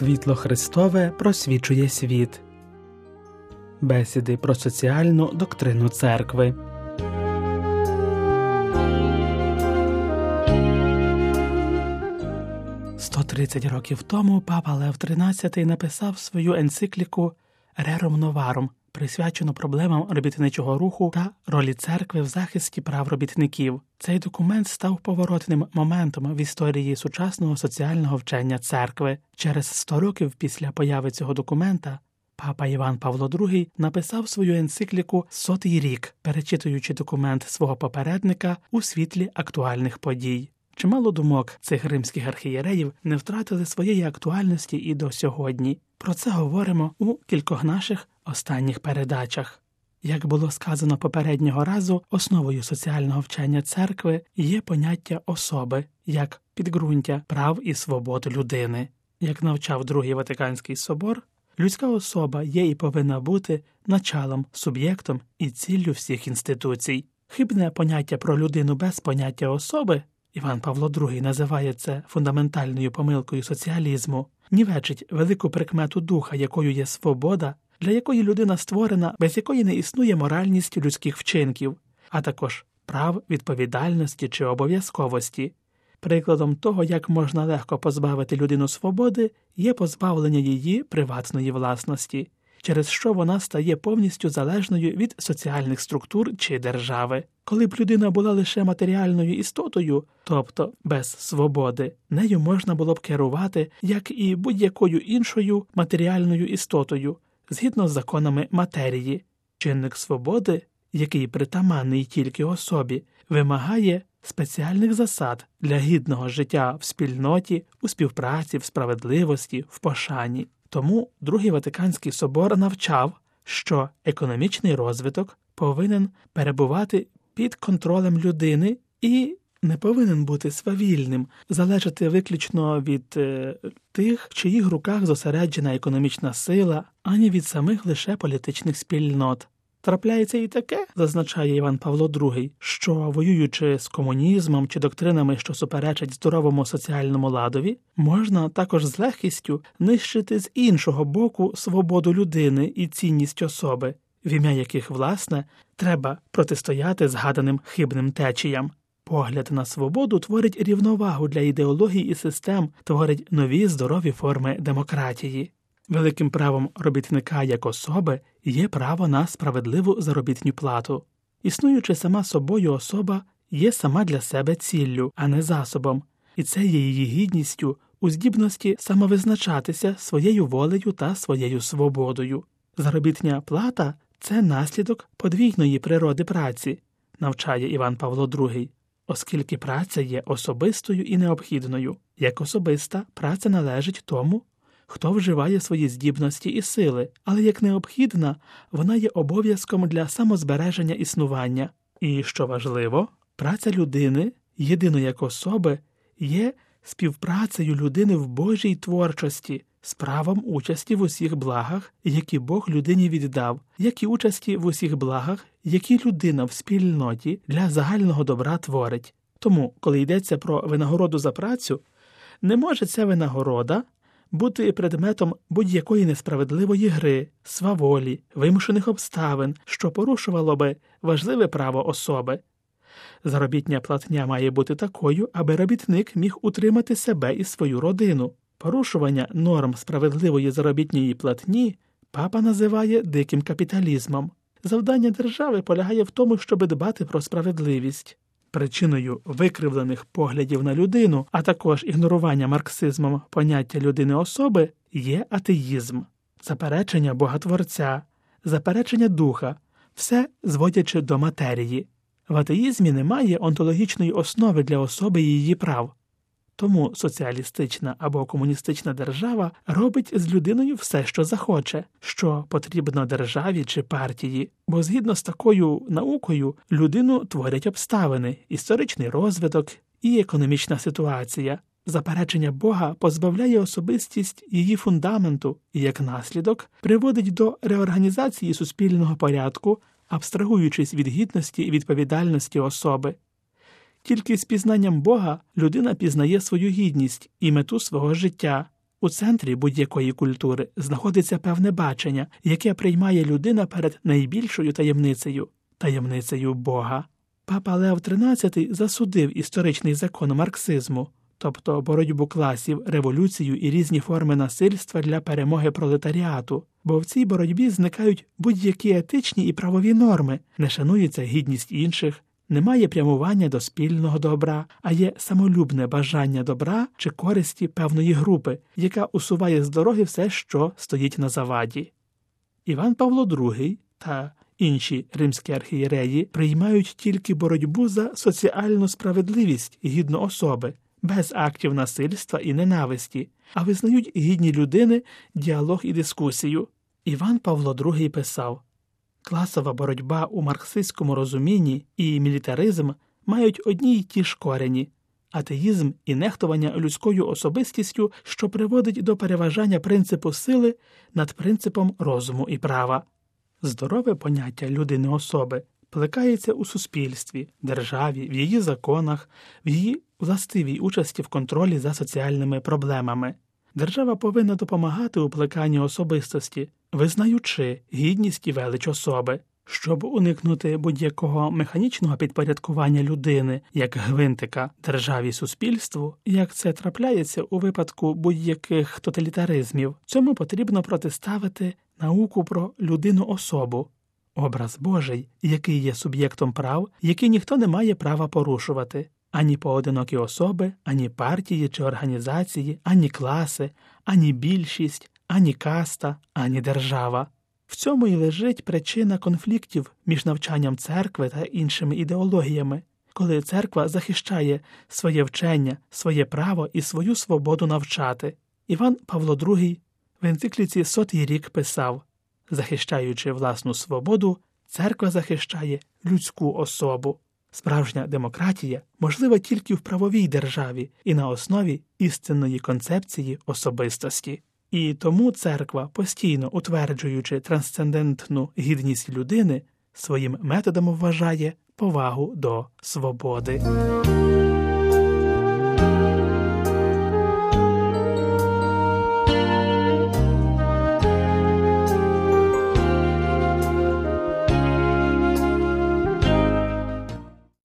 Світло Христове просвічує світ. Бесіди про соціальну доктрину Церкви. Тридцять років тому Папа Лев XIII написав свою енцикліку «Рерум Новарум», присвячену проблемам робітничого руху та ролі церкви в захисті прав робітників. Цей документ став поворотним моментом в історії сучасного соціального вчення церкви. Через 100 років після появи цього документа Папа Іван Павло II написав свою енцикліку «Сотий рік», перечитуючи документ свого попередника у світлі актуальних подій. Чимало думок цих римських архієреїв не втратили своєї актуальності і до сьогодні. Про це говоримо у кількох наших останніх передачах. Як було сказано попереднього разу, основою соціального вчення церкви є поняття особи, як підґрунтя прав і свобод людини. Як навчав Другий Ватиканський собор, людська особа є і повинна бути началом, суб'єктом і ціллю всіх інституцій. Хибне поняття про людину без поняття особи – Іван Павло II називає це фундаментальною помилкою соціалізму, нівечить велику прикмету духа, якою є свобода, для якої людина створена, без якої не існує моральність людських вчинків, а також прав, відповідальності чи обов'язковості. Прикладом того, як можна легко позбавити людину свободи, є позбавлення її приватної власності, через що вона стає повністю залежною від соціальних структур чи держави. Коли б людина була лише матеріальною істотою, тобто без свободи, нею можна було б керувати, як і будь-якою іншою матеріальною істотою, згідно з законами матерії. Чинник свободи, який притаманний тільки особі, вимагає спеціальних засад для гідного життя в спільноті, у співпраці, в справедливості, в пошані. Тому Другий Ватиканський собор навчав, що економічний розвиток повинен перебувати під контролем людини і не повинен бути свавільним, залежати виключно від тих, в чиїх руках зосереджена економічна сила, ані від самих лише політичних спільнот. Трапляється і таке, зазначає Іван Павло II, що, воюючи з комунізмом чи доктринами, що суперечать здоровому соціальному ладові, можна також з легкістю нищити з іншого боку свободу людини і цінність особи, в ім'я яких, власне, треба протистояти згаданим хибним течіям. Погляд на свободу творить рівновагу для ідеологій і систем, творить нові здорові форми демократії. Великим правом робітника як особи є право на справедливу заробітну плату. Існуючи сама собою особа є сама для себе ціллю, а не засобом, і це є її гідністю у здібності самовизначатися своєю волею та своєю свободою. Заробітна плата – це наслідок подвійної природи праці, навчає Іван Павло II, оскільки праця є особистою і необхідною. Як особиста, праця належить тому, хто вживає свої здібності і сили, але як необхідна, вона є обов'язком для самозбереження існування. І, що важливо, праця людини, єдино як особи, є співпрацею людини в Божій творчості, з правом участі в усіх благах, які Бог людині віддав, як і участі в усіх благах, які людина в спільноті для загального добра творить. Тому, коли йдеться про винагороду за працю, не може ця винагорода бути предметом будь-якої несправедливої гри, сваволі, вимушених обставин, що порушувало би важливе право особи. Заробітня платня має бути такою, аби робітник міг утримати себе і свою родину. Порушування норм справедливої заробітної платні папа називає «диким капіталізмом». Завдання держави полягає в тому, щоб дбати про справедливість. Причиною викривлених поглядів на людину, а також ігнорування марксизмом поняття людини-особи, є атеїзм, заперечення Бога-творця, заперечення духа, все зводячи до матерії. В атеїзмі немає онтологічної основи для особи і її прав. Тому соціалістична або комуністична держава робить з людиною все, що захоче, що потрібно державі чи партії. Бо згідно з такою наукою людину творять обставини, історичний розвиток і економічна ситуація. Заперечення Бога позбавляє особистість її фундаменту і, як наслідок, приводить до реорганізації суспільного порядку, абстрагуючись від гідності і відповідальності особи. Тільки з пізнанням Бога людина пізнає свою гідність і мету свого життя, У центрі будь-якої культури знаходиться певне бачення, яке приймає людина перед найбільшою таємницею – таємницею Бога. Папа Лев XIII засудив історичний закон марксизму, тобто боротьбу класів, революцію і різні форми насильства для перемоги пролетаріату, бо в цій боротьбі зникають будь-які етичні і правові норми, не шанується гідність інших, немає прямування до спільного добра, а є самолюбне бажання добра чи користі певної групи, яка усуває з дороги все, що стоїть на заваді. Іван Павло II та інші римські архієреї приймають тільки боротьбу за соціальну справедливість гідно особи, без актів насильства і ненависті, а визнають гідні людини діалог і дискусію. Іван Павло II писав: «Класова боротьба у марксистському розумінні і мілітаризм мають одні й ті ж корені – атеїзм і нехтування людською особистістю, що приводить до переважання принципу сили над принципом розуму і права». Здорове поняття людини-особи плекається у суспільстві, державі, в її законах, в її властивій участі в контролі за соціальними проблемами. Держава повинна допомагати у плеканні особистості, визнаючи гідність і велич особи, щоб уникнути будь-якого механічного підпорядкування людини, як гвинтика державі і суспільству, як це трапляється у випадку будь-яких тоталітаризмів. Цьому потрібно протиставити науку про людину-особу, образ Божий, який є суб'єктом прав, який ніхто не має права порушувати. Ані поодинокі особи, ані партії чи організації, ані класи, ані більшість, ані каста, ані держава. В цьому і лежить причина конфліктів між навчанням церкви та іншими ідеологіями, коли церква захищає своє вчення, своє право і свою свободу навчати. Іван Павло II в енцикліці «Сотий рік» писав: «Захищаючи власну свободу, церква захищає людську особу». Справжня демократія можлива тільки в правовій державі і на основі істинної концепції особистості. І тому церква, постійно утверджуючи трансцендентну гідність людини, своїм методом вважає повагу до свободи.